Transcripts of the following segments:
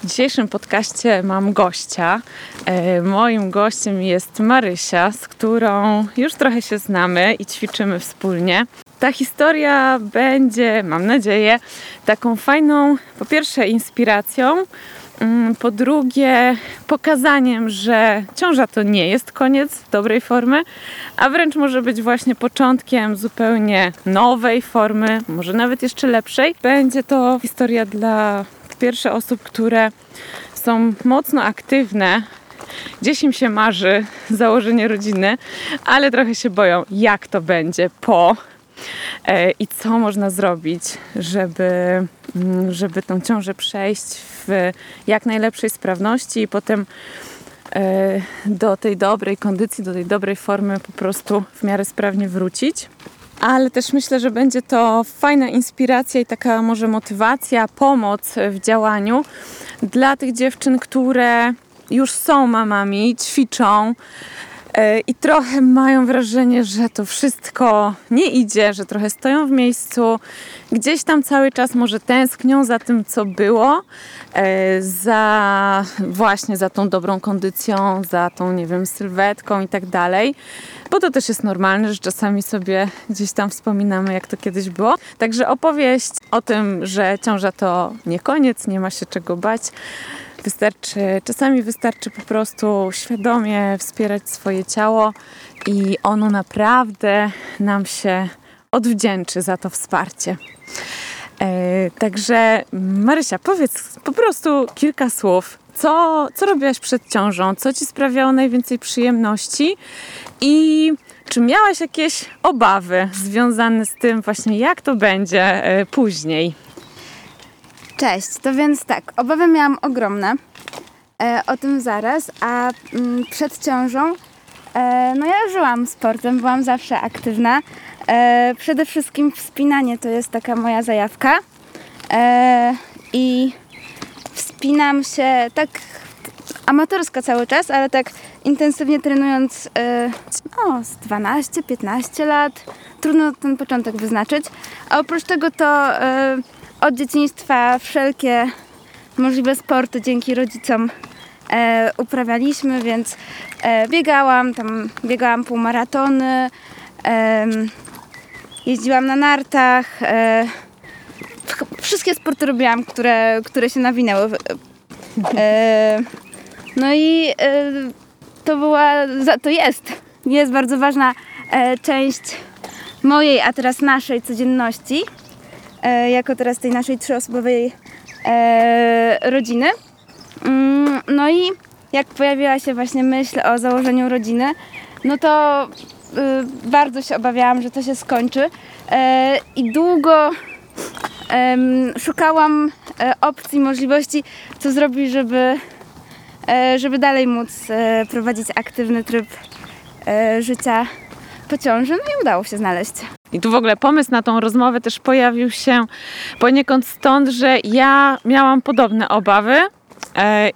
W dzisiejszym podcaście mam gościa. Moim gościem jest Marysia, z którą już trochę się znamy i ćwiczymy wspólnie. Ta historia będzie, mam nadzieję, taką fajną, po pierwsze inspiracją, po drugie pokazaniem, że ciąża to nie jest koniec dobrej formy, a wręcz może być właśnie początkiem zupełnie nowej formy, może nawet jeszcze lepszej. Będzie to historia dla pierwszych osób, które są mocno aktywne, gdzieś im się marzy założenie rodziny, ale trochę się boją, jak to będzie po i co można zrobić, żeby tą ciążę przejść w jak najlepszej sprawności i potem do tej dobrej kondycji, do tej dobrej formy po prostu w miarę sprawnie wrócić. Ale też myślę, że będzie to fajna inspiracja i taka może motywacja, pomoc w działaniu dla tych dziewczyn, które już są mamami, ćwiczą i trochę mają wrażenie, że to wszystko nie idzie, że trochę stoją w miejscu, gdzieś tam cały czas może tęsknią za tym, co było, za tą dobrą kondycją, za tą, sylwetką i tak dalej, bo to też jest normalne, że czasami sobie gdzieś tam wspominamy, jak to kiedyś było. Także opowieść o tym, że ciąża to nie koniec, nie ma się czego bać. Czasami wystarczy po prostu świadomie wspierać swoje ciało i ono naprawdę nam się odwdzięczy za to wsparcie. Także Marysia, powiedz po prostu kilka słów. Co robiłaś przed ciążą? Co ci sprawiało najwięcej przyjemności? I czy miałaś jakieś obawy związane z tym właśnie, jak to będzie później? Cześć, to więc tak, obawy miałam ogromne, o tym zaraz, a przed ciążą ja żyłam sportem, byłam zawsze aktywna, przede wszystkim wspinanie to jest taka moja zajawka i wspinam się tak amatorsko cały czas, ale tak intensywnie trenując z 12-15 lat, trudno ten początek wyznaczyć, a oprócz tego to od dzieciństwa wszelkie możliwe sporty dzięki rodzicom uprawialiśmy, więc biegałam półmaratony, jeździłam na nartach, wszystkie sporty robiłam, które się nawinęły. To jest bardzo ważna część mojej, a teraz naszej codzienności. Jako teraz tej naszej 3-osobowej rodziny. I jak pojawiła się właśnie myśl o założeniu rodziny, to bardzo się obawiałam, że to się skończy i długo szukałam opcji, możliwości, co zrobić, żeby dalej móc prowadzić aktywny tryb życia po ciąży. I udało się znaleźć. I tu w ogóle pomysł na tą rozmowę też pojawił się poniekąd stąd, że ja miałam podobne obawy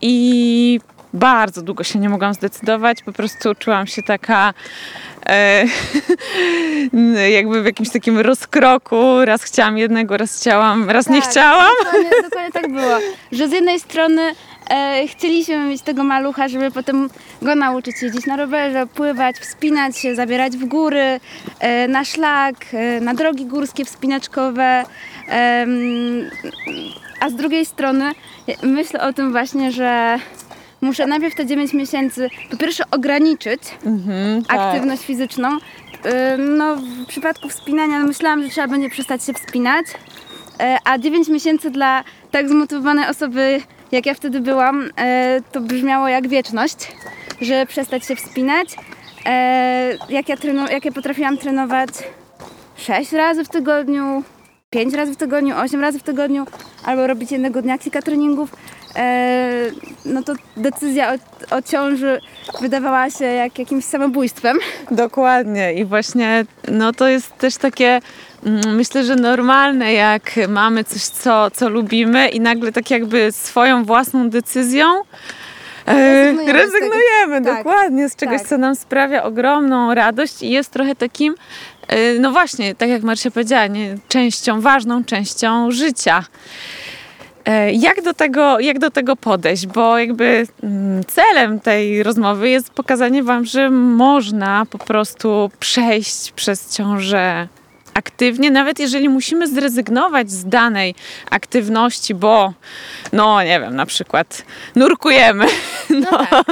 i bardzo długo się nie mogłam zdecydować. Po prostu czułam się taka jakby w jakimś takim rozkroku. Raz chciałam jednego, raz chciałam, raz tak, nie chciałam. Dokładnie tak było, że z jednej strony chcieliśmy mieć tego malucha, żeby potem go nauczyć jeździć na rowerze, pływać, wspinać się, zabierać w góry, na szlak, na drogi górskie wspinaczkowe. A z drugiej strony myślę o tym właśnie, że muszę najpierw te 9 miesięcy po pierwsze ograniczyć aktywność fizyczną. W przypadku wspinania myślałam, że trzeba będzie przestać się wspinać, a 9 miesięcy dla tak zmotywowanej osoby, jak ja wtedy byłam, to brzmiało jak wieczność, że przestać się wspinać. Jak ja potrafiłam trenować 6 razy w tygodniu, 5 razy w tygodniu, 8 razy w tygodniu, albo robić jednego dnia kilka treningów, to decyzja o ciąży wydawała się jak jakimś samobójstwem. Dokładnie i właśnie to jest też takie, myślę, że normalne, jak mamy coś, co lubimy i nagle tak jakby swoją własną decyzją rezygnujemy dokładnie z czegoś, co nam sprawia ogromną radość i jest trochę takim, tak jak Marysia powiedziała, ważną częścią życia. Jak do tego podejść? Bo jakby celem tej rozmowy jest pokazanie wam, że można po prostu przejść przez ciążę aktywnie, nawet jeżeli musimy zrezygnować z danej aktywności, bo no nie wiem, na przykład nurkujemy. No tak.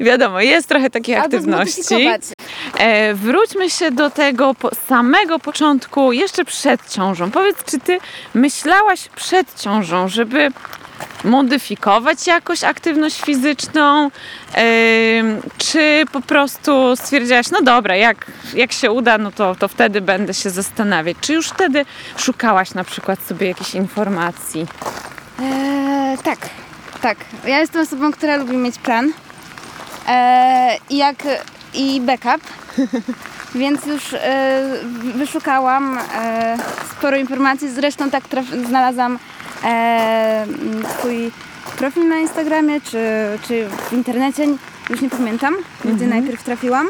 Wiadomo, jest trochę takiej albo aktywności. Wróćmy się do tego samego początku, jeszcze przed ciążą. Powiedz, czy ty myślałaś przed ciążą, żeby modyfikować jakoś aktywność fizyczną, czy po prostu stwierdziłaś, no dobra, jak się uda, no to wtedy będę się zastanawiać. Czy już wtedy szukałaś na przykład sobie jakichś informacji? Tak. Ja jestem osobą, która lubi mieć plan i backup, więc już wyszukałam sporo informacji. Zresztą tak znalazłam twój profil na Instagramie czy w internecie, już nie pamiętam, gdzie najpierw trafiłam.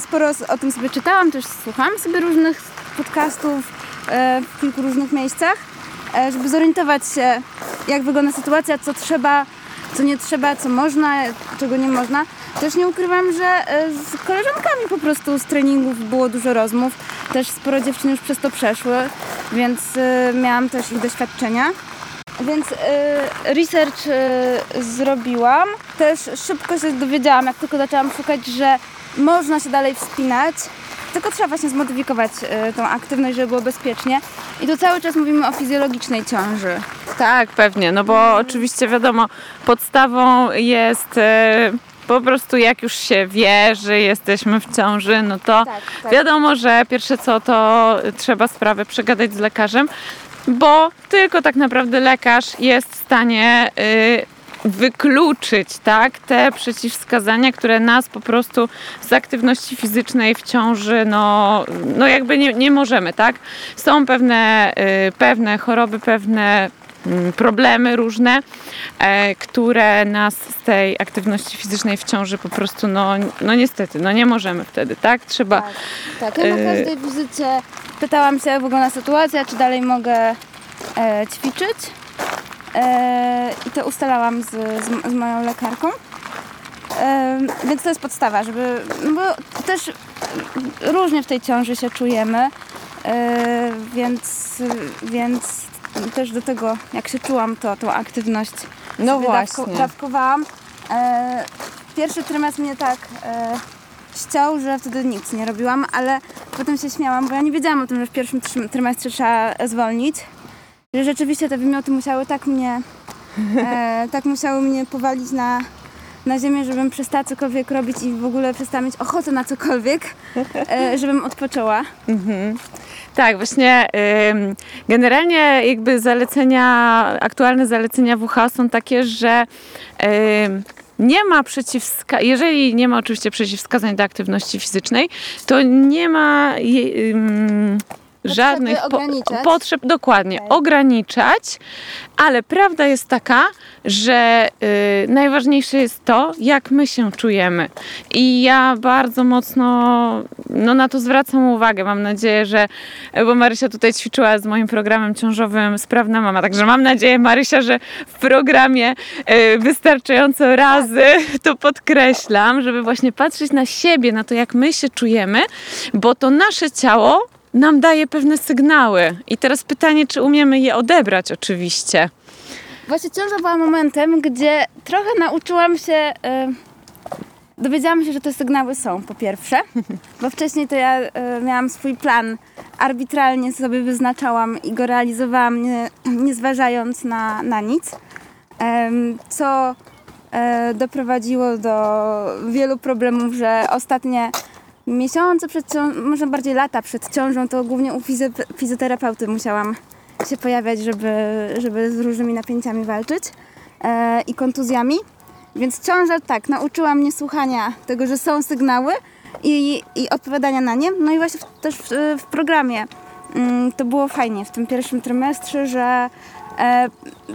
Sporo o tym sobie czytałam, też słuchałam sobie różnych podcastów w kilku różnych miejscach, żeby zorientować się, jak wygląda sytuacja, co trzeba, co nie trzeba, co można, czego nie można. Też nie ukrywam, że z koleżankami po prostu z treningów było dużo rozmów. Też sporo dziewczyn już przez to przeszły, więc miałam też ich doświadczenia. Więc research zrobiłam. Też szybko się dowiedziałam, jak tylko zaczęłam szukać, że można się dalej wspinać. Tylko trzeba właśnie zmodyfikować tą aktywność, żeby było bezpiecznie. I tu cały czas mówimy o fizjologicznej ciąży. Tak, pewnie, no bo oczywiście wiadomo, podstawą jest... Po prostu jak już się wie, że jesteśmy w ciąży, no to tak. Wiadomo, że pierwsze co, to trzeba sprawę przegadać z lekarzem, bo tylko tak naprawdę lekarz jest w stanie wykluczyć, tak, te przeciwwskazania, które nas po prostu z aktywności fizycznej w ciąży, no jakby nie możemy, tak. Są pewne choroby, pewne problemy różne, które nas z tej aktywności fizycznej w ciąży po prostu, no niestety, nie możemy wtedy, tak? Trzeba... Tak. Ja na każdej wizycie pytałam się, jak wygląda sytuacja, czy dalej mogę ćwiczyć i to ustalałam z moją lekarką. Więc to jest podstawa, żeby... Bo też różnie w tej ciąży się czujemy, więc też do tego, jak się czułam, to tą aktywność dawkowałam. Pierwszy trymestr mnie tak ściął, że wtedy nic nie robiłam, ale potem się śmiałam, bo ja nie wiedziałam o tym, że w pierwszym trymestrze trzeba zwolnić. Że rzeczywiście te wymioty musiały tak musiały mnie powalić na ziemię, żebym przestała cokolwiek robić i w ogóle przestała mieć ochotę na cokolwiek, żebym odpoczęła. Mhm. Tak, właśnie generalnie jakby aktualne zalecenia WHO są takie, że nie ma jeżeli nie ma oczywiście przeciwwskazań do aktywności fizycznej, to nie ma żadnych potrzeb dokładnie ograniczać, ale prawda jest taka, że najważniejsze jest to, jak my się czujemy. I ja bardzo mocno na to zwracam uwagę. Mam nadzieję, bo Marysia tutaj ćwiczyła z moim programem ciążowym Sprawna Mama, także mam nadzieję, Marysia, że w programie wystarczająco razy to podkreślam, żeby właśnie patrzeć na siebie, na to, jak my się czujemy, bo to nasze ciało nam daje pewne sygnały. I teraz pytanie, czy umiemy je odebrać oczywiście. Właśnie ciąża była momentem, gdzie trochę nauczyłam się, dowiedziałam się, że te sygnały są, po pierwsze, bo wcześniej to ja miałam swój plan, arbitralnie sobie wyznaczałam i go realizowałam, nie zważając na nic, co doprowadziło do wielu problemów, że ostatnie miesiące przed ciążą, może bardziej lata przed ciążą, to głównie u fizjoterapeuty musiałam się pojawiać, żeby z różnymi napięciami walczyć i kontuzjami. Więc ciąża nauczyła mnie słuchania tego, że są sygnały i odpowiadania na nie. No i właśnie też w programie to było fajnie w tym pierwszym trymestrze, że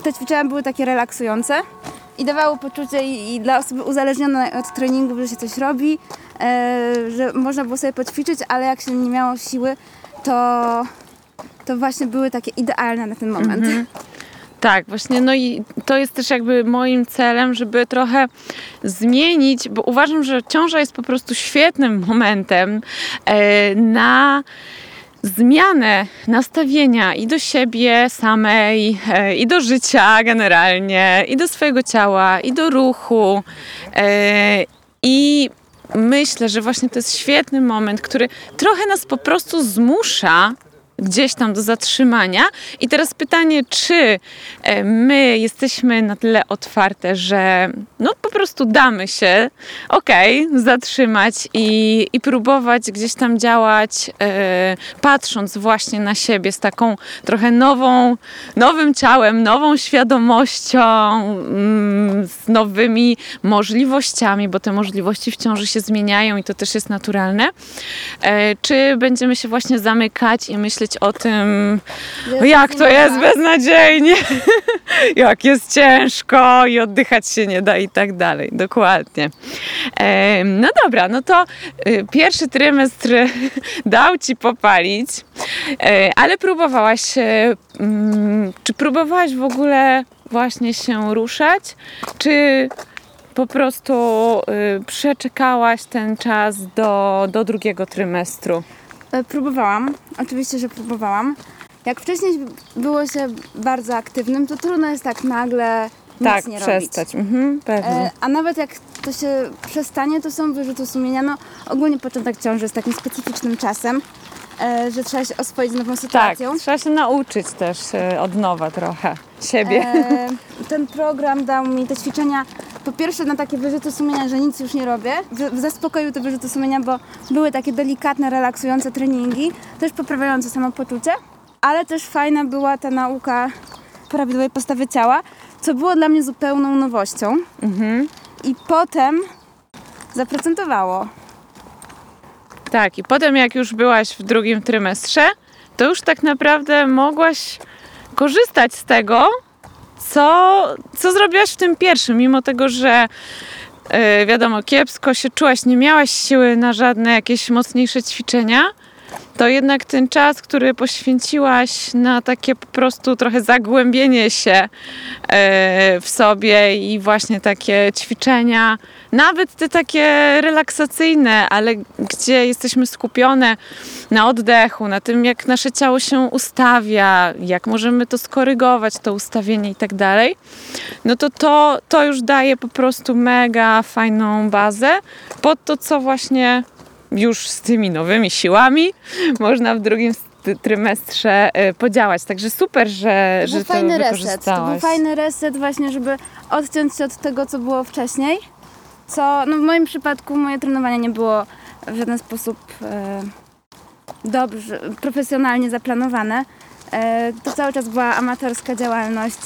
te ćwiczenia były takie relaksujące i dawało poczucie i dla osoby uzależnionej od treningów, że się coś robi, że można było sobie poćwiczyć, ale jak się nie miało siły, to właśnie były takie idealne na ten moment. Mm-hmm. Tak, właśnie, no i to jest też jakby moim celem, żeby trochę zmienić, bo uważam, że ciąża jest po prostu świetnym momentem na zmianę nastawienia i do siebie samej, i do życia generalnie, i do swojego ciała, i do ruchu. I myślę, że właśnie to jest świetny moment, który trochę nas po prostu zmusza gdzieś tam do zatrzymania. I teraz pytanie, czy my jesteśmy na tyle otwarte, że no po prostu damy się zatrzymać i próbować gdzieś tam działać, patrząc właśnie na siebie z taką trochę nowym ciałem, nową świadomością, z nowymi możliwościami, bo te możliwości w ciąży się zmieniają i to też jest naturalne. Czy będziemy się właśnie zamykać i myśleć o tym, jak to jest beznadziejnie, jak jest ciężko i oddychać się nie da i tak dalej. Dokładnie. No dobra, no to pierwszy trymestr dał ci popalić, ale próbowałaś w ogóle właśnie się ruszać, czy po prostu przeczekałaś ten czas do drugiego trymestru? Próbowałam, oczywiście, że próbowałam. Jak wcześniej było się bardzo aktywnym, to trudno jest tak nagle nic nie przestać robić. A nawet jak to się przestanie, to są wyrzuty sumienia. No, ogólnie początek ciąży jest takim specyficznym czasem, że trzeba się oswoić z nową sytuacją. Tak, trzeba się nauczyć też od nowa trochę siebie. Ten program dał mi te ćwiczenia, po pierwsze na takie wyrzuty sumienia, że nic już nie robię. Zaspokoił te wyrzuty sumienia, bo były takie delikatne, relaksujące treningi, też poprawiające samopoczucie, ale też fajna była ta nauka prawidłowej postawy ciała, co było dla mnie zupełną nowością. I potem zaprocentowało. Tak, i potem jak już byłaś w drugim trymestrze, to już tak naprawdę mogłaś korzystać z tego, co zrobiłaś w tym pierwszym, mimo tego, że wiadomo, kiepsko się czułaś, nie miałaś siły na żadne jakieś mocniejsze ćwiczenia, to jednak ten czas, który poświęciłaś na takie po prostu trochę zagłębienie się w sobie i właśnie takie ćwiczenia, nawet te takie relaksacyjne, ale gdzie jesteśmy skupione na oddechu, na tym, jak nasze ciało się ustawia, jak możemy to skorygować, to ustawienie i tak dalej, no to już daje po prostu mega fajną bazę pod to, co właśnie już z tymi nowymi siłami można w drugim trymestrze podziałać. Także super, że to wykorzystałaś. To był fajny reset właśnie, żeby odciąć się od tego, co było wcześniej. Co no w moim przypadku moje trenowanie nie było w żaden sposób dobrze, profesjonalnie zaplanowane. To cały czas była amatorska działalność.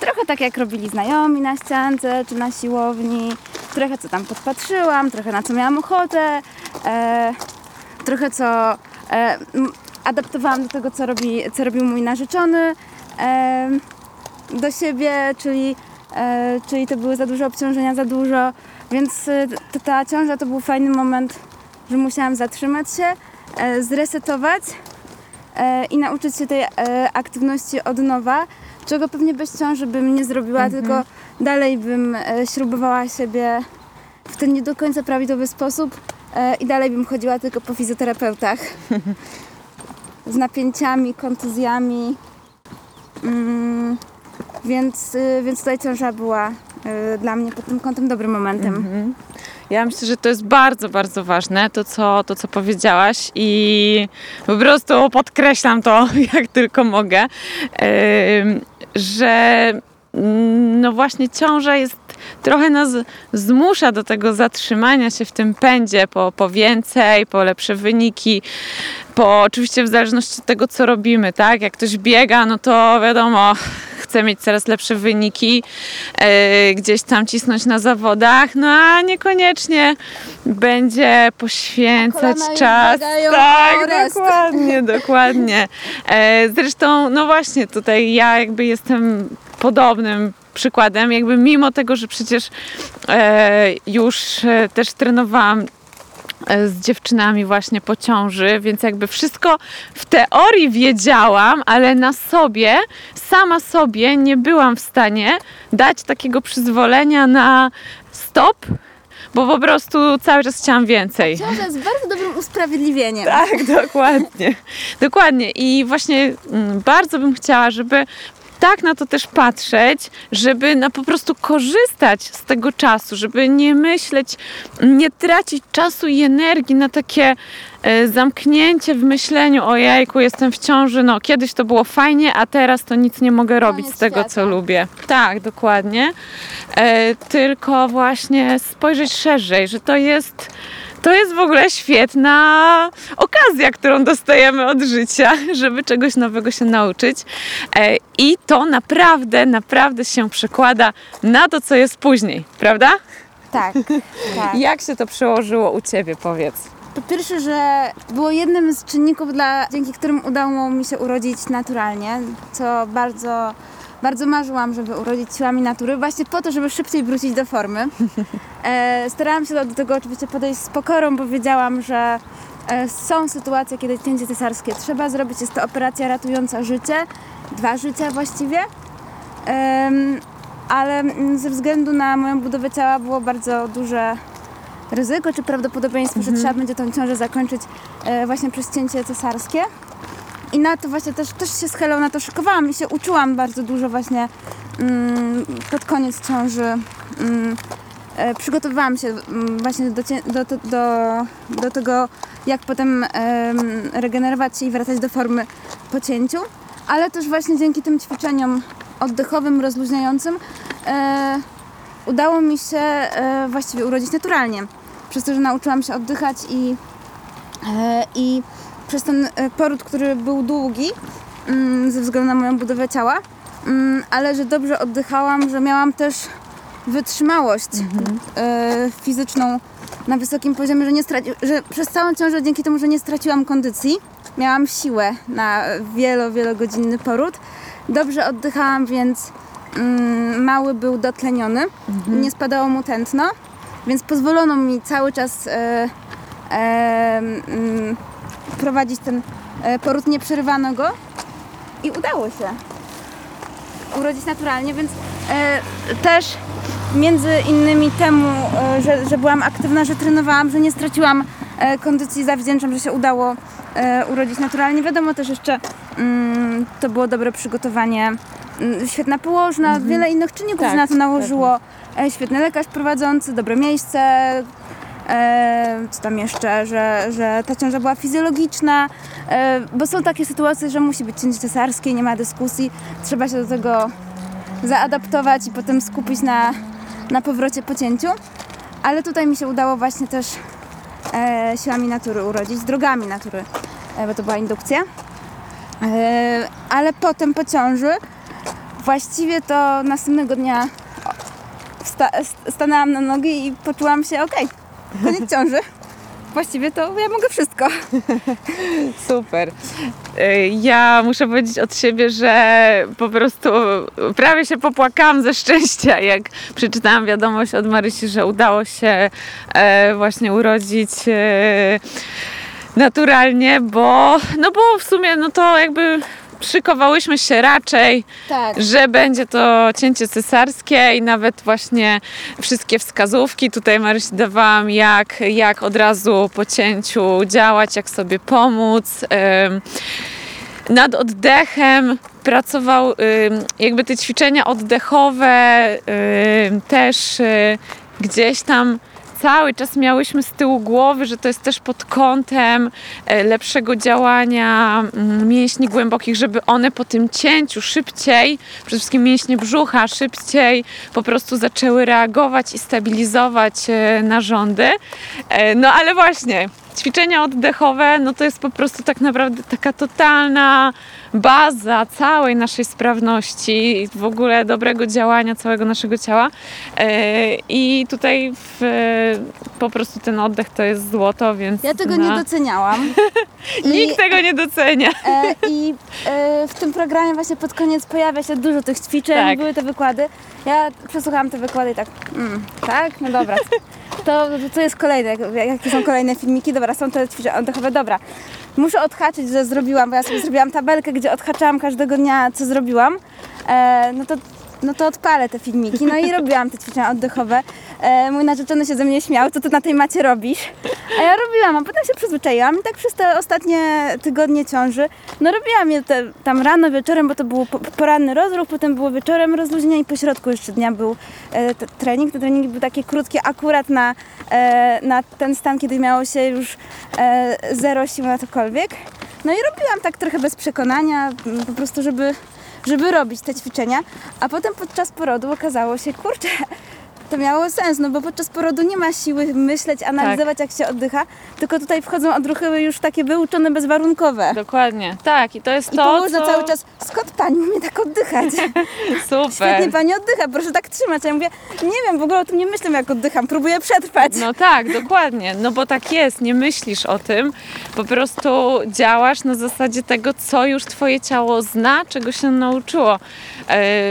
Trochę tak jak robili znajomi na ściance czy na siłowni. Trochę co tam podpatrzyłam, trochę na co miałam ochotę, trochę co adaptowałam do tego, co robił mój narzeczony do siebie, czyli to były za duże obciążenia, więc ta ciąża to był fajny moment, że musiałam zatrzymać się, zresetować i nauczyć się tej aktywności od nowa, czego pewnie bez ciąży bym nie zrobiła, tylko dalej bym śrubowała siebie w ten nie do końca prawidłowy sposób i dalej bym chodziła tylko po fizjoterapeutach z napięciami, kontuzjami, więc tutaj ciąża była dla mnie pod tym kątem dobrym momentem. Ja myślę, że to jest bardzo, bardzo ważne, to co powiedziałaś i po prostu podkreślam to, jak tylko mogę, że no właśnie ciąża jest, trochę nas zmusza do tego zatrzymania się w tym pędzie po więcej, po lepsze wyniki, oczywiście w zależności od tego, co robimy, tak? Jak ktoś biega, no to wiadomo, chce mieć coraz lepsze wyniki, gdzieś tam cisnąć na zawodach, no a niekoniecznie będzie poświęcać czas. Tak, dokładnie. Zresztą, no właśnie, tutaj ja jakby jestem podobnym przykładem, jakby mimo tego, że przecież już też trenowałam z dziewczynami właśnie po ciąży, więc jakby wszystko w teorii wiedziałam, ale na sobie, sama sobie nie byłam w stanie dać takiego przyzwolenia na stop, bo po prostu cały czas chciałam więcej. Ciąża jest bardzo dobrym usprawiedliwieniem. Tak, dokładnie. Dokładnie. I właśnie bardzo bym chciała, żeby tak na to też patrzeć, żeby po prostu korzystać z tego czasu, żeby nie myśleć, nie tracić czasu i energii na takie zamknięcie w myśleniu, ojejku, jestem w ciąży, no kiedyś to było fajnie, a teraz to nic nie mogę robić z tego, co lubię. Tak, dokładnie. Tylko właśnie spojrzeć szerzej, że to jest w ogóle świetna okazja, którą dostajemy od życia, żeby czegoś nowego się nauczyć. I to naprawdę, naprawdę się przekłada na to, co jest później, prawda? Tak. Tak. Jak się to przełożyło u Ciebie, powiedz? Po pierwsze, że było jednym z czynników, dzięki którym udało mi się urodzić naturalnie, co bardzo, bardzo marzyłam, żeby urodzić siłami natury, właśnie po to, żeby szybciej wrócić do formy. Starałam się do tego oczywiście podejść z pokorą, bo wiedziałam, że są sytuacje, kiedy cięcie cesarskie trzeba zrobić. Jest to operacja ratująca życie, 2 życia właściwie. Ale ze względu na moją budowę ciała było bardzo duże ryzyko, czy prawdopodobieństwo, że trzeba będzie tą ciążę zakończyć właśnie przez cięcie cesarskie. I na to właśnie też się z Helą na to szykowałam i się uczyłam bardzo dużo właśnie pod koniec ciąży. Przygotowywałam się właśnie do tego, jak potem regenerować się i wracać do formy po cięciu, ale też właśnie dzięki tym ćwiczeniom oddechowym, rozluźniającym udało mi się właściwie urodzić naturalnie. Przez to, że nauczyłam się oddychać i przez ten poród, który był długi ze względu na moją budowę ciała, ale że dobrze oddychałam, że miałam też wytrzymałość fizyczną na wysokim poziomie, że przez całą ciążę dzięki temu, że nie straciłam kondycji, miałam siłę na wielogodzinny poród. Dobrze oddychałam, więc mały był dotleniony, nie spadało mu tętno, więc pozwolono mi cały czas prowadzić ten poród, nie przerywano go i udało się urodzić naturalnie, więc też między innymi temu, że byłam aktywna, że trenowałam, że nie straciłam kondycji, zawdzięczam, że się udało urodzić naturalnie. Wiadomo też jeszcze to było dobre przygotowanie, świetna położna, wiele innych czynników się na to nałożyło, świetny lekarz prowadzący, dobre miejsce, co tam jeszcze, że ta ciąża była fizjologiczna, bo są takie sytuacje, że musi być cięcie cesarskie, nie ma dyskusji, trzeba się do tego zaadaptować i potem skupić na powrocie po cięciu, ale tutaj mi się udało właśnie też siłami natury urodzić, drogami natury, bo to była indukcja, ale potem po ciąży właściwie to następnego dnia stanęłam na nogi i poczułam się okej. Koniec ciąży. Właściwie to ja mogę wszystko. Super. Ja muszę powiedzieć od siebie, że po prostu prawie się popłakałam ze szczęścia, jak przeczytałam wiadomość od Marysi, że udało się właśnie urodzić naturalnie, bo w sumie to jakby szykowałyśmy się raczej, że będzie to cięcie cesarskie i nawet właśnie wszystkie wskazówki tutaj Marysi dawałam, jak od razu po cięciu działać, jak sobie pomóc. Nad oddechem pracował, jakby te ćwiczenia oddechowe też gdzieś tam cały czas miałyśmy z tyłu głowy, że to jest też pod kątem lepszego działania mięśni głębokich, żeby one po tym cięciu szybciej, przede wszystkim mięśnie brzucha, szybciej po prostu zaczęły reagować i stabilizować narządy. No ale właśnie, ćwiczenia oddechowe, to jest po prostu tak naprawdę taka totalna baza całej naszej sprawności i w ogóle dobrego działania całego naszego ciała. I tutaj po prostu ten oddech to jest złoto, więc... Ja tego nie doceniałam. Nikt tego nie docenia. W tym programie właśnie pod koniec pojawia się dużo tych ćwiczeń, były te wykłady. Ja przesłuchałam te wykłady i tak, no dobra. To co jest kolejne? Jakie są kolejne filmiki? Dobra, są te ćwiczenia oddechowe. Dobra, muszę odhaczyć, że zrobiłam, bo ja sobie zrobiłam tabelkę, gdzie odhaczałam każdego dnia, co zrobiłam. No to odpalę te filmiki. No i robiłam te ćwiczenia oddechowe. Mój narzeczony się ze mnie śmiał, co ty na tej macie robisz? A ja robiłam, a potem się przyzwyczaiłam i tak przez te ostatnie tygodnie ciąży, no robiłam je tam rano, wieczorem, bo to był poranny rozruch, potem było wieczorem rozluźnienie i po środku jeszcze dnia był trening. Te treningi były takie krótkie, akurat na ten stan, kiedy miało się już zero sił na cokolwiek. No i robiłam tak trochę bez przekonania, po prostu, żeby robić te ćwiczenia, a potem podczas porodu okazało się, kurczę, to miało sens, no bo podczas porodu nie ma siły myśleć, analizować, tak, jak się oddycha, tylko tutaj wchodzą odruchy już takie wyuczone, bezwarunkowe. Dokładnie, tak, i to jest to, położę co... cały czas, skąd pani umie tak oddychać? Super. Świetnie pani oddycha, proszę tak trzymać. Ja mówię, nie wiem, w ogóle o tym nie myślę, jak oddycham, próbuję przetrwać. No tak, dokładnie, no bo tak jest, nie myślisz o tym, po prostu działasz na zasadzie tego, co już twoje ciało zna, czego się nauczyło,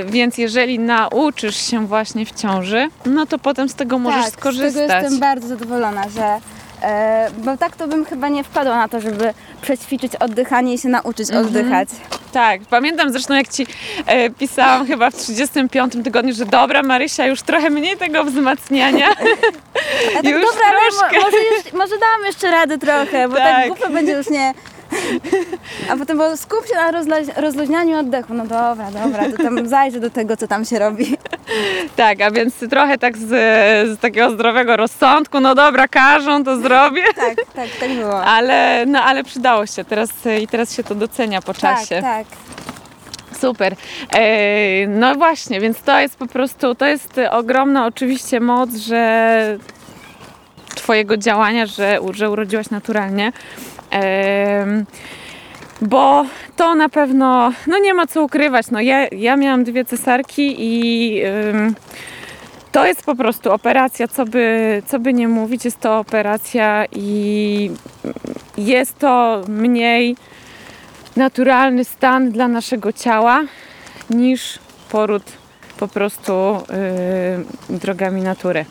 więc jeżeli nauczysz się właśnie w ciąży, no to potem z tego możesz skorzystać. Tak, z tego jestem bardzo zadowolona, że... bo tak to bym chyba nie wpadła na to, żeby przećwiczyć oddychanie i się nauczyć oddychać. Tak, pamiętam zresztą, jak ci pisałam chyba w 35 tygodniu, że dobra Marysia, już trochę mniej tego wzmacniania. A tak, już dobra, troszkę. Może dam jeszcze radę trochę, bo tak głupio będzie już nie... A potem było, skup się na rozluźnianiu oddechu. No dobra, to tam zajrzę do tego, co tam się robi. Tak, a więc trochę tak z takiego zdrowego rozsądku, no dobra, każą, to zrobię. Tak było. Ale przydało się teraz się to docenia po czasie. Tak. Super. No właśnie, więc to jest po prostu, to jest ogromna oczywiście moc, że twojego działania, że urodziłaś naturalnie. Bo to na pewno, no nie ma co ukrywać, no ja miałam 2 cesarki i to jest po prostu operacja, co by nie mówić, jest to operacja i jest to mniej naturalny stan dla naszego ciała niż poród po prostu drogami natury.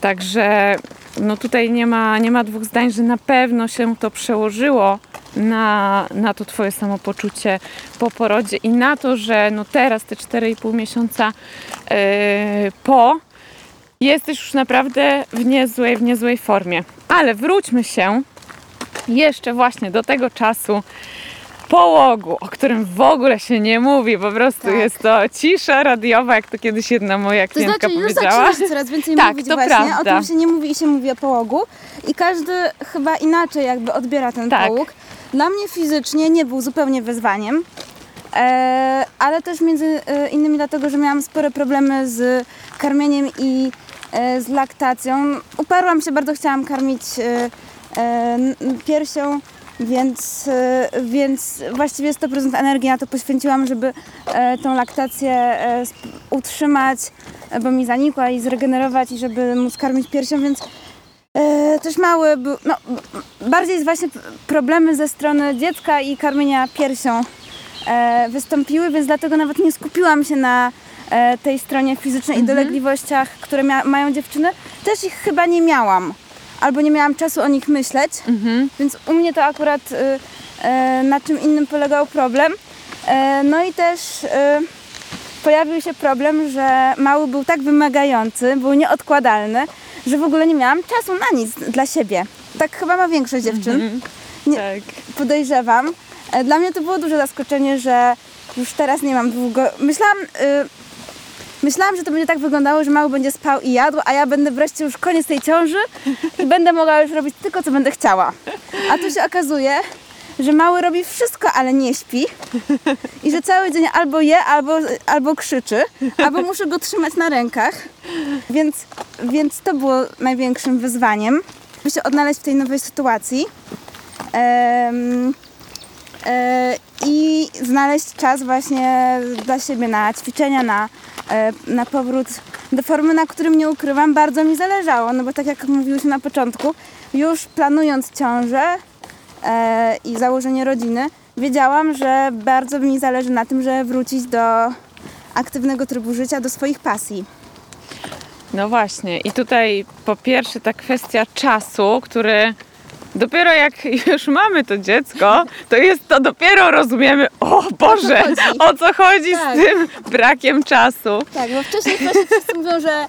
Także no tutaj nie ma dwóch zdań, że na pewno się to przełożyło na to twoje samopoczucie po porodzie i na to, że no teraz te 4,5 miesiąca po jesteś już naprawdę w niezłej formie. Ale wróćmy się jeszcze właśnie do tego czasu połogu, o którym w ogóle się nie mówi, po prostu jest to cisza radiowa, jak to kiedyś jedna moja klientka powiedziała. Już zaczyna się coraz więcej mówić to właśnie, prawda. O tym się nie mówi i się mówi o połogu i każdy chyba inaczej jakby odbiera ten połóg. Dla mnie fizycznie nie był zupełnie wyzwaniem, ale też między innymi dlatego, że miałam spore problemy z karmieniem i z laktacją. Uparłam się, bardzo chciałam karmić piersią, więc właściwie 100% energii na to poświęciłam, żeby tą laktację utrzymać, bo mi zanikła, i zregenerować, i żeby móc karmić piersią, więc też mały był, no bardziej właśnie problemy ze strony dziecka i karmienia piersią wystąpiły, więc dlatego nawet nie skupiłam się na tej stronie fizycznej i dolegliwościach, które mają dziewczyny. Też ich chyba nie miałam. Albo nie miałam czasu o nich myśleć, więc u mnie to akurat na czym innym polegał problem. No i też pojawił się problem, że mały był tak wymagający, był nieodkładalny, że w ogóle nie miałam czasu na nic dla siebie. Tak chyba ma większość dziewczyn, podejrzewam. Dla mnie to było duże zaskoczenie, że już teraz nie mam długo... Myślałam, że to będzie tak wyglądało, że mały będzie spał i jadł, a ja będę wreszcie już koniec tej ciąży i będę mogła już robić tylko, co będę chciała. A tu się okazuje, że mały robi wszystko, ale nie śpi i że cały dzień albo je, albo krzyczy, albo muszę go trzymać na rękach, więc to było największym wyzwaniem, żeby się odnaleźć w tej nowej sytuacji i znaleźć czas właśnie dla siebie na ćwiczenia, na powrót do formy, na którym, nie ukrywam, bardzo mi zależało, no bo tak jak mówiłyśmy na początku, już planując ciążę i założenie rodziny, wiedziałam, że bardzo mi zależy na tym, żeby wrócić do aktywnego trybu życia, do swoich pasji. No właśnie. I tutaj po pierwsze ta kwestia czasu, który dopiero jak już mamy to dziecko, to jest to dopiero rozumiemy, o Boże, o co chodzi tak. z tym brakiem czasu. Tak, bo wcześniej właśnie wszyscy mówią, że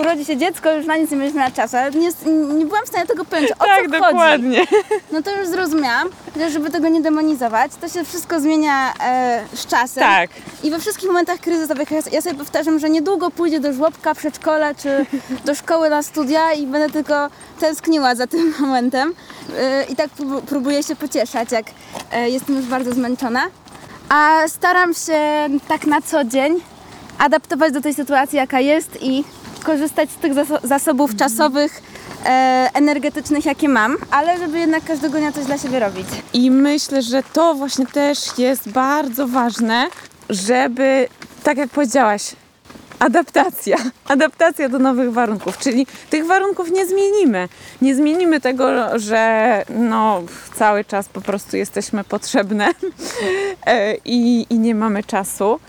urodzi się dziecko, już na nic nie będzie miała czasu, ale nie byłam w stanie tego pojąć, o tak, co chodzi. Tak, dokładnie. No to już zrozumiałam, że żeby tego nie demonizować, to się wszystko zmienia z czasem. Tak. I we wszystkich momentach kryzysowych ja sobie powtarzam, że niedługo pójdę do żłobka, przedszkola czy do szkoły na studia i będę tylko tęskniła za tym momentem. I tak próbuję się pocieszać, jak jestem już bardzo zmęczona. A staram się tak na co dzień adaptować do tej sytuacji, jaka jest i korzystać z tych zasobów czasowych, energetycznych, jakie mam, ale żeby jednak każdego dnia coś dla siebie robić. I myślę, że to właśnie też jest bardzo ważne, żeby, tak jak powiedziałaś, adaptacja do nowych warunków, czyli tych warunków nie zmienimy. Nie zmienimy tego, że cały czas po prostu jesteśmy potrzebne i nie mamy czasu,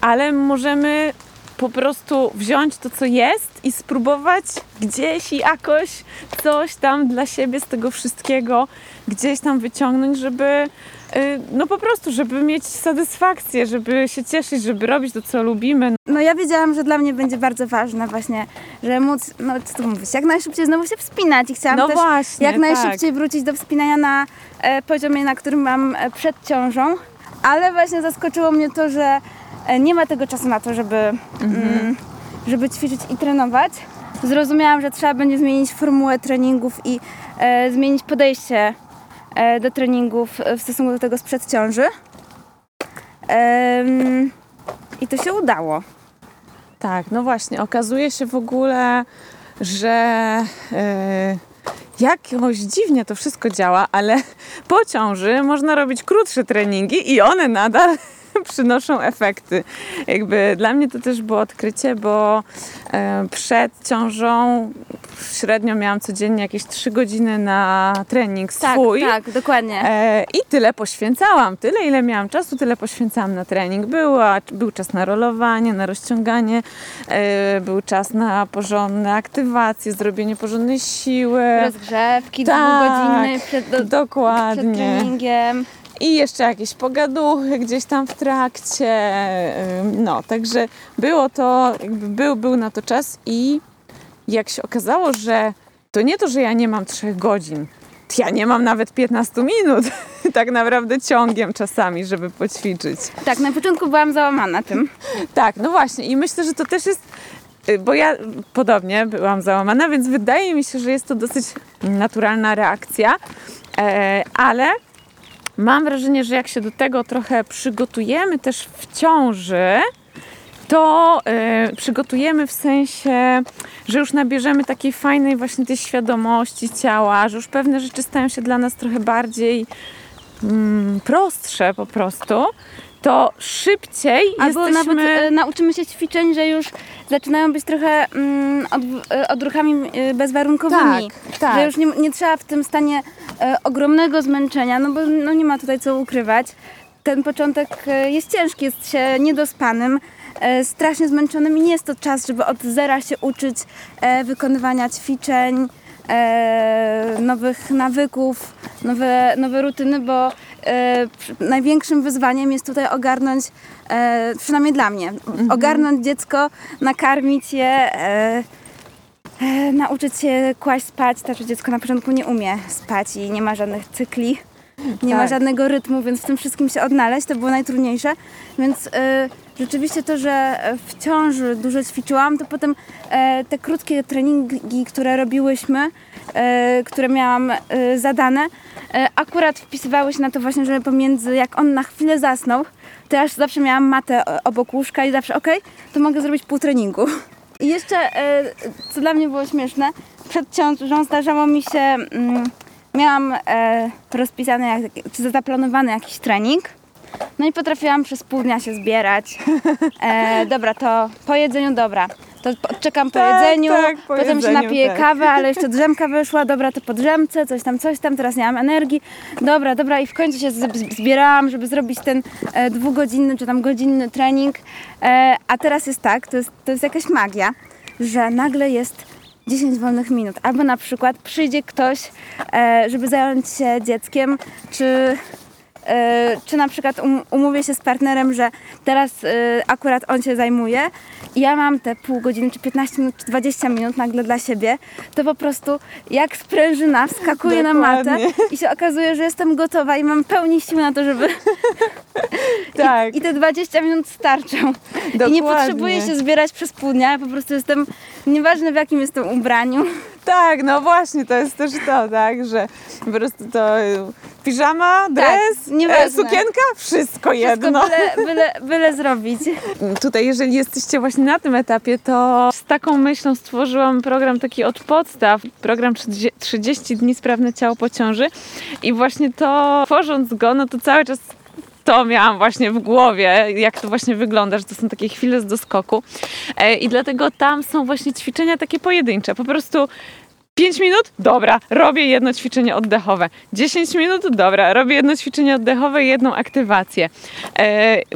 ale możemy po prostu wziąć to, co jest i spróbować gdzieś i jakoś coś tam dla siebie z tego wszystkiego gdzieś tam wyciągnąć, żeby po prostu, żeby mieć satysfakcję, żeby się cieszyć, żeby robić to, co lubimy. No ja wiedziałam, że dla mnie będzie bardzo ważne właśnie, że móc, co tu mówić, jak najszybciej znowu się wspinać i chciałam też właśnie, jak najszybciej wrócić do wspinania na poziomie, na którym mam przed ciążą, ale właśnie zaskoczyło mnie to, że nie ma tego czasu na to, żeby ćwiczyć i trenować. Zrozumiałam, że trzeba będzie zmienić formułę treningów i zmienić podejście do treningów w stosunku do tego sprzed ciąży. I to się udało. Tak, no właśnie. Okazuje się w ogóle, że jakoś dziwnie to wszystko działa, ale po ciąży można robić krótsze treningi i one nadal przynoszą efekty. Jakby dla mnie to też było odkrycie, bo przed ciążą średnio miałam codziennie jakieś 3 godziny na trening swój. Tak, dokładnie. I tyle poświęcałam. Tyle, ile miałam czasu, tyle poświęcałam na trening. Był czas na rolowanie, na rozciąganie, był czas na porządne aktywacje, zrobienie porządnej siły. Rozgrzewki, dwugodzinne przed treningiem. I jeszcze jakieś pogaduchy gdzieś tam w trakcie. Także było to, jakby był na to czas i jak się okazało, że to, że ja nie mam 3 godzin, to ja nie mam nawet 15 minut tak naprawdę ciągiem czasami, żeby poćwiczyć. Tak, na początku byłam załamana tym. Tak, no właśnie i myślę, że to też jest, bo ja podobnie byłam załamana, więc wydaje mi się, że jest to dosyć naturalna reakcja, ale mam wrażenie, że jak się do tego trochę przygotujemy też w ciąży, to przygotujemy w sensie, że już nabierzemy takiej fajnej właśnie tej świadomości ciała, że już pewne rzeczy stają się dla nas trochę bardziej prostsze po prostu, to szybciej albo nawet nauczymy się ćwiczeń, że już zaczynają być trochę odruchami bezwarunkowymi. Tak. Że już nie trzeba w tym stanie ogromnego zmęczenia, bo nie ma tutaj co ukrywać. Ten początek jest ciężki, jest się niedospanym, strasznie zmęczonym i nie jest to czas, żeby od zera się uczyć wykonywania ćwiczeń, nowych nawyków, nowe rutyny, bo największym wyzwaniem jest tutaj ogarnąć, przynajmniej dla mnie, ogarnąć dziecko, nakarmić je, nauczyć się kłaść spać. Także dziecko na początku nie umie spać i nie ma żadnych cykli, nie ma żadnego rytmu, więc w tym wszystkim się odnaleźć, to było najtrudniejsze, więc rzeczywiście to, że w ciąży dużo ćwiczyłam, to potem te krótkie treningi, które robiłyśmy, które miałam zadane, akurat wpisywały się na to właśnie, że pomiędzy jak on na chwilę zasnął, to ja zawsze miałam matę obok łóżka i zawsze to mogę zrobić pół treningu. I jeszcze, co dla mnie było śmieszne, przed ciążą zdarzało mi się, miałam rozpisany czy zaplanowany jakiś trening. No i potrafiłam przez pół dnia się zbierać. Dobra, to po jedzeniu, to czekam po jedzeniu, potem się napiję kawę, ale jeszcze drzemka wyszła, dobra, to po drzemce, coś tam, teraz nie mam energii, dobra i w końcu się zbierałam, żeby zrobić ten dwugodzinny czy tam godzinny trening, a teraz jest tak, to jest jakaś magia, że nagle jest 10 wolnych minut, albo na przykład przyjdzie ktoś, żeby zająć się dzieckiem, czy na przykład umówię się z partnerem, że teraz akurat on się zajmuje i ja mam te pół godziny, czy 15 minut, czy 20 minut nagle dla siebie, to po prostu jak sprężyna wskakuję na matę i się okazuje, że jestem gotowa i mam pełni sił na to, żeby... Tak. I te 20 minut starczą. Dokładnie. I nie potrzebuję się zbierać przez pół dnia, ja po prostu jestem, nieważne w jakim jestem ubraniu. Tak, no właśnie, to jest też to, tak, że po prostu to... Piżama, dres, sukienka, wszystko jedno. Byle zrobić. Tutaj, jeżeli jesteście właśnie na tym etapie, to z taką myślą stworzyłam program taki od podstaw, program 30 dni sprawne ciało po ciąży i właśnie to, tworząc go, no to cały czas to miałam właśnie w głowie, jak to właśnie wygląda, że to są takie chwile z doskoku i dlatego tam są właśnie ćwiczenia takie pojedyncze, po prostu 5 minut? Dobra, robię jedno ćwiczenie oddechowe. 10 minut? Dobra, robię jedno ćwiczenie oddechowe i jedną aktywację.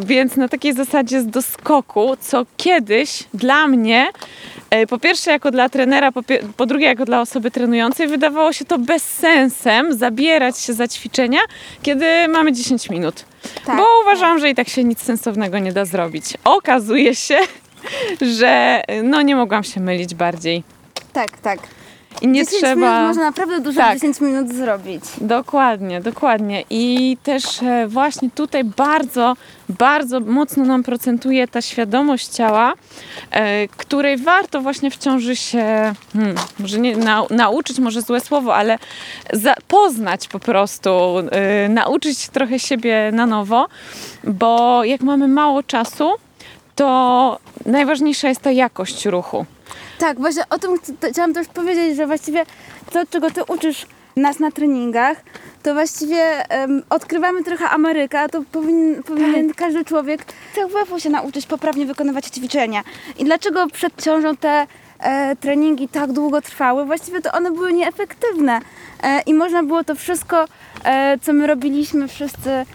Więc na takiej zasadzie z doskoku, co kiedyś dla mnie, po pierwsze jako dla trenera, po drugie jako dla osoby trenującej, wydawało się to bezsensem zabierać się za ćwiczenia, kiedy mamy 10 minut. Tak, bo uważałam, że i tak się nic sensownego nie da zrobić. Okazuje się, że no nie mogłam się mylić bardziej. Tak. I nie 10 trzeba... minut można naprawdę dużo 10 minut zrobić. Dokładnie. I też właśnie tutaj bardzo, bardzo mocno nam procentuje ta świadomość ciała, której warto właśnie w ciąży się, może nie nauczyć, może złe słowo, ale poznać po prostu, nauczyć trochę siebie na nowo, bo jak mamy mało czasu, to najważniejsza jest ta jakość ruchu. Tak, właśnie o tym chciałam też powiedzieć, że właściwie to, czego ty uczysz nas na treningach, to właściwie odkrywamy trochę Amerykę, to powinien każdy człowiek WF-u się nauczyć poprawnie wykonywać ćwiczenia. I dlaczego przed ciążą te treningi tak długo trwały? Właściwie to one były nieefektywne i można było to wszystko, co my robiliśmy wszyscy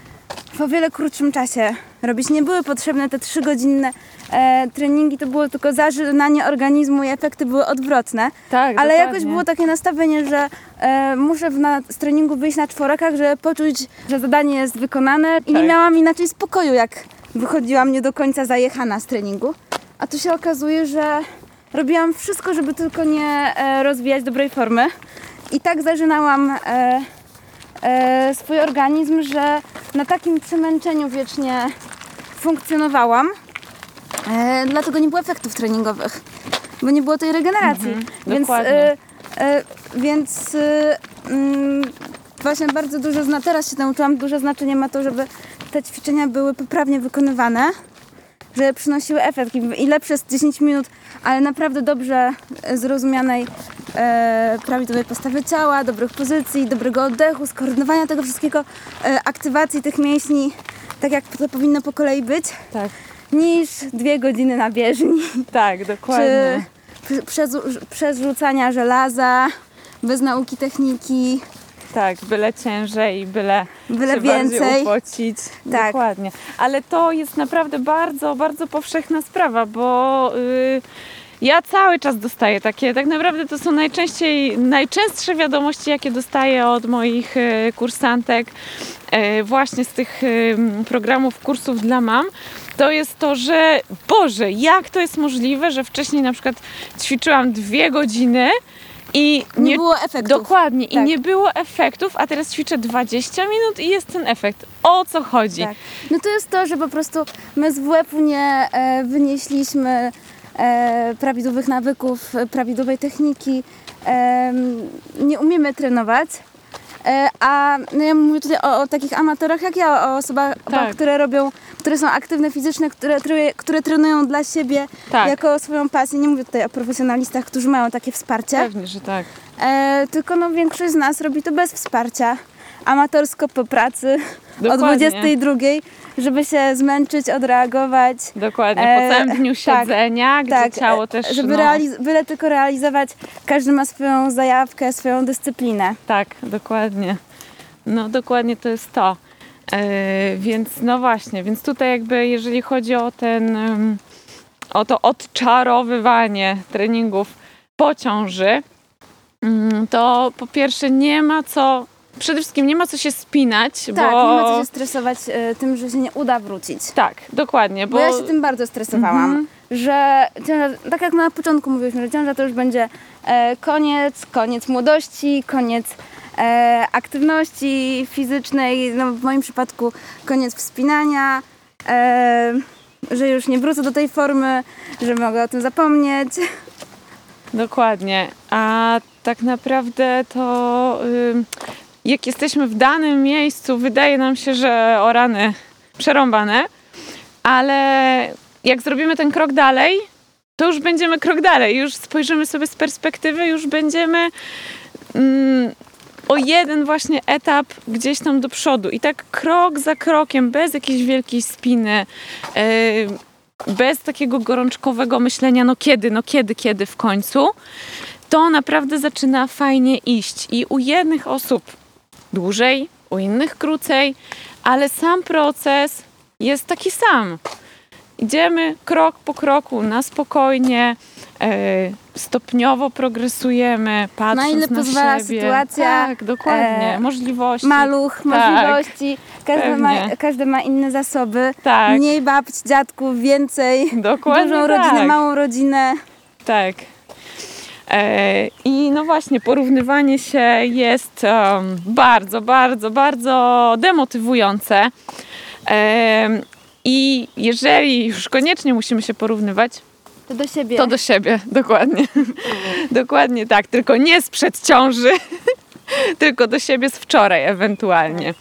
w o wiele krótszym czasie robić. Nie były potrzebne te 3-godzinne treningi, to było tylko zażynanie organizmu i efekty były odwrotne. Tak, ale jakoś było takie nastawienie, że muszę z treningu wyjść na czworakach, żeby poczuć, że zadanie jest wykonane i nie miałam inaczej spokoju, jak wychodziłam nie do końca zajechana z treningu. A tu się okazuje, że robiłam wszystko, żeby tylko nie rozwijać dobrej formy i tak zażynałam swój organizm, że na takim przemęczeniu wiecznie funkcjonowałam, dlatego nie było efektów treningowych, bo nie było tej regeneracji, więc właśnie bardzo dużo, teraz się nauczyłam, duże znaczenie ma to, żeby te ćwiczenia były poprawnie wykonywane, żeby przynosiły efekt i lepsze z 10 minut, ale naprawdę dobrze zrozumianej prawidłowej postawy ciała, dobrych pozycji, dobrego oddechu, skoordynowania tego wszystkiego, aktywacji tych mięśni, tak jak to powinno po kolei być, niż 2 godziny na bieżni. Tak, dokładnie. Czy przerzucania żelaza, bez nauki techniki. Tak, byle ciężej i byle się więcej. Bardziej upocić. Tak. Dokładnie. Ale to jest naprawdę bardzo, bardzo powszechna sprawa, bo... Ja cały czas dostaję takie, tak naprawdę to są najczęstsze wiadomości, jakie dostaję od moich kursantek właśnie z tych programów, kursów dla mam. To jest to, że Boże, jak to jest możliwe, że wcześniej na przykład ćwiczyłam 2 godziny i nie było efektów. Dokładnie, i nie było efektów, a teraz ćwiczę 20 minut i jest ten efekt. O co chodzi? Tak. No to jest to, że po prostu my z WF-u nie wynieśliśmy prawidłowych nawyków, prawidłowej techniki, nie umiemy trenować, a ja mówię tutaj o takich amatorach jak ja, o osobach, które są aktywne fizycznie, które trenują dla siebie jako swoją pasję. Nie mówię tutaj o profesjonalistach, którzy mają takie wsparcie. Pewnie, że tak. Tylko większość z nas robi to bez wsparcia, amatorsko po pracy. Dokładnie. O 22:00, żeby się zmęczyć, odreagować. Dokładnie, po całym dniu siedzenia, gdzie ciało też... Żeby byle tylko realizować, każdy ma swoją zajawkę, swoją dyscyplinę. Tak, dokładnie. No dokładnie to jest to. Więc no właśnie, więc tutaj jakby jeżeli chodzi o ten... o to odczarowywanie treningów po ciąży, to po pierwsze przede wszystkim nie ma co się spinać. Tak, bo... nie ma co się stresować tym, że się nie uda wrócić. Tak, dokładnie. Bo ja się tym bardzo stresowałam, że ciąża, tak jak na początku mówiliśmy, że ciąża to już będzie koniec młodości, koniec aktywności fizycznej, no w moim przypadku koniec wspinania, że już nie wrócę do tej formy, że mogę o tym zapomnieć. Dokładnie. A tak naprawdę to jak jesteśmy w danym miejscu, wydaje nam się, że o rany przerąbane, ale jak zrobimy ten krok dalej, to już będziemy krok dalej. Już spojrzymy sobie z perspektywy, już będziemy o jeden właśnie etap gdzieś tam do przodu. I tak krok za krokiem, bez jakiejś wielkiej spiny, bez takiego gorączkowego myślenia, kiedy w końcu, to naprawdę zaczyna fajnie iść. I u jednych osób dłużej, u innych krócej, ale sam proces jest taki sam. Idziemy krok po kroku, na spokojnie, stopniowo progresujemy, patrząc na siebie. Na ile pozwala sytuacja. Tak, dokładnie. Możliwości. Maluch, możliwości. Każdy ma inne zasoby. Tak. Mniej babć, dziadków, więcej. Dokładnie dużą rodzinę, małą rodzinę. Tak. I no właśnie, porównywanie się jest bardzo, bardzo, bardzo demotywujące. I jeżeli już koniecznie musimy się porównywać, to do siebie. To do siebie, dokładnie. Dokładnie tak, tylko nie sprzed ciąży, tylko do siebie z wczoraj ewentualnie.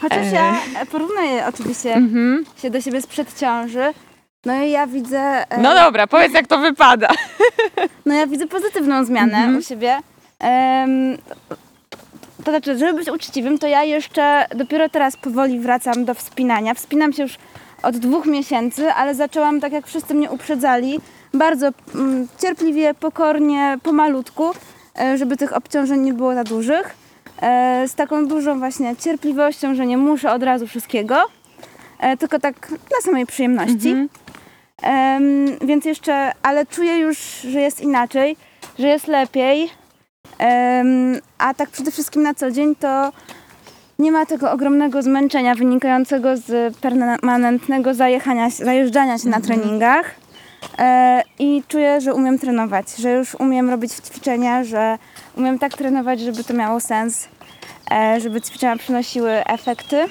Chociaż ja porównuję oczywiście się do siebie sprzed ciąży, no i ja widzę... No dobra, powiedz jak to wypada. No ja widzę pozytywną zmianę u siebie. To znaczy, żeby być uczciwym, to ja jeszcze dopiero teraz powoli wracam do wspinania. Wspinam się już od 2 miesięcy, ale zaczęłam, tak jak wszyscy mnie uprzedzali, bardzo cierpliwie, pokornie, pomalutku, żeby tych obciążeń nie było za dużych. Z taką dużą właśnie cierpliwością, że nie muszę od razu wszystkiego, tylko tak dla samej przyjemności. Więc jeszcze, ale czuję już, że jest inaczej, że jest lepiej. A tak przede wszystkim na co dzień to nie ma tego ogromnego zmęczenia wynikającego z permanentnego zajeżdżania się na treningach i czuję, że umiem trenować, że już umiem robić ćwiczenia, że umiem tak trenować, żeby to miało sens, żeby ćwiczenia przynosiły efekty.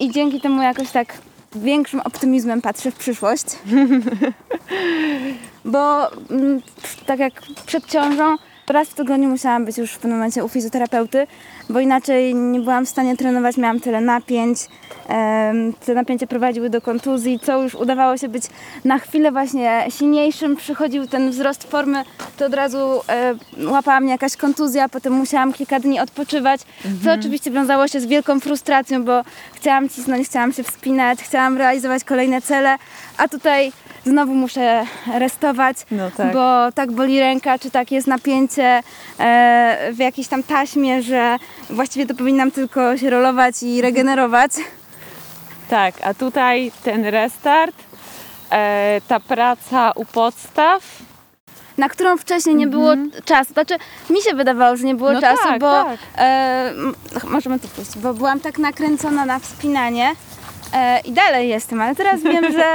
I dzięki temu jakoś tak większym optymizmem patrzę w przyszłość, bo tak jak przed ciążą, raz w tygodniu musiałam być już w pewnym momencie u fizjoterapeuty, bo inaczej nie byłam w stanie trenować, miałam tyle napięć, te napięcia prowadziły do kontuzji, co już udawało się być na chwilę właśnie silniejszym, przychodził ten wzrost formy, to od razu łapała mnie jakaś kontuzja, potem musiałam kilka dni odpoczywać, co oczywiście wiązało się z wielką frustracją, bo chciałam cisnąć, chciałam się wspinać, chciałam realizować kolejne cele, a tutaj znowu muszę restować, bo tak boli ręka, czy tak jest napięcie w jakiejś tam taśmie, że właściwie to powinnam tylko się rolować i regenerować. Tak, a tutaj ten restart, ta praca u podstaw, na którą wcześniej nie było czasu. Znaczy, mi się wydawało, że nie było czasu, bo możemy to pójść, bo byłam tak nakręcona na wspinanie i dalej jestem, ale teraz wiem, że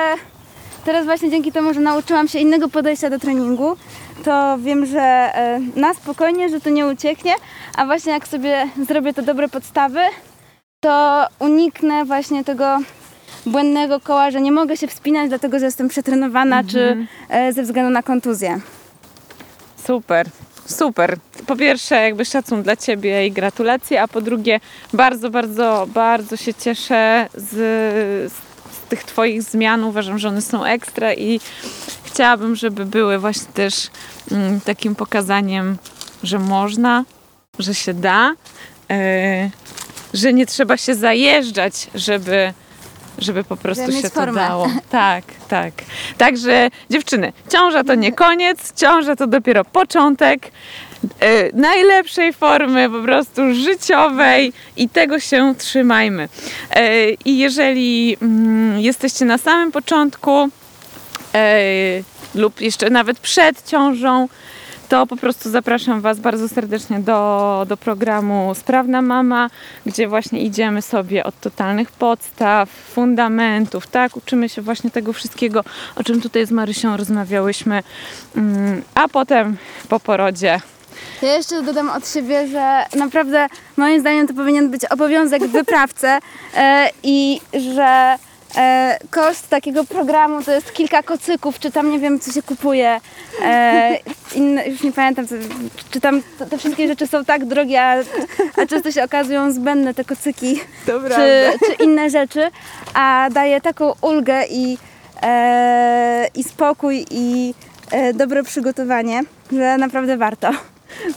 teraz właśnie dzięki temu, że nauczyłam się innego podejścia do treningu, to wiem, że na spokojnie, że to nie ucieknie, a właśnie jak sobie zrobię te dobre podstawy, to uniknę właśnie tego błędnego koła, że nie mogę się wspinać, dlatego że jestem przetrenowana, czy ze względu na kontuzję. Super, super. Po pierwsze jakby szacun dla Ciebie i gratulacje, a po drugie bardzo, bardzo, bardzo się cieszę z tych Twoich zmian. Uważam, że one są ekstra i chciałabym, żeby były właśnie też takim pokazaniem, że można, że się da, że nie trzeba się zajeżdżać, żeby po prostu się to dało. Tak. Także dziewczyny, ciąża to nie koniec, ciąża to dopiero początek najlepszej formy po prostu życiowej i tego się trzymajmy. I jeżeli jesteście na samym początku lub jeszcze nawet przed ciążą, to po prostu zapraszam Was bardzo serdecznie do programu Sprawna Mama, gdzie właśnie idziemy sobie od totalnych podstaw, fundamentów, tak? Uczymy się właśnie tego wszystkiego, o czym tutaj z Marysią rozmawiałyśmy, a potem po porodzie. Ja jeszcze dodam od siebie, że naprawdę moim zdaniem to powinien być obowiązek wyprawcy i że koszt takiego programu to jest kilka kocyków, czy tam nie wiem co się kupuje, już nie pamiętam, czy tam te wszystkie rzeczy są tak drogie, a często się okazują zbędne te kocyki czy inne rzeczy, a daje taką ulgę i spokój i dobre przygotowanie, że naprawdę warto.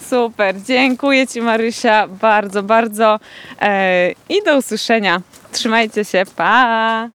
Super, dziękuję Ci Marysia bardzo, bardzo i do usłyszenia. Trzymajcie się, pa!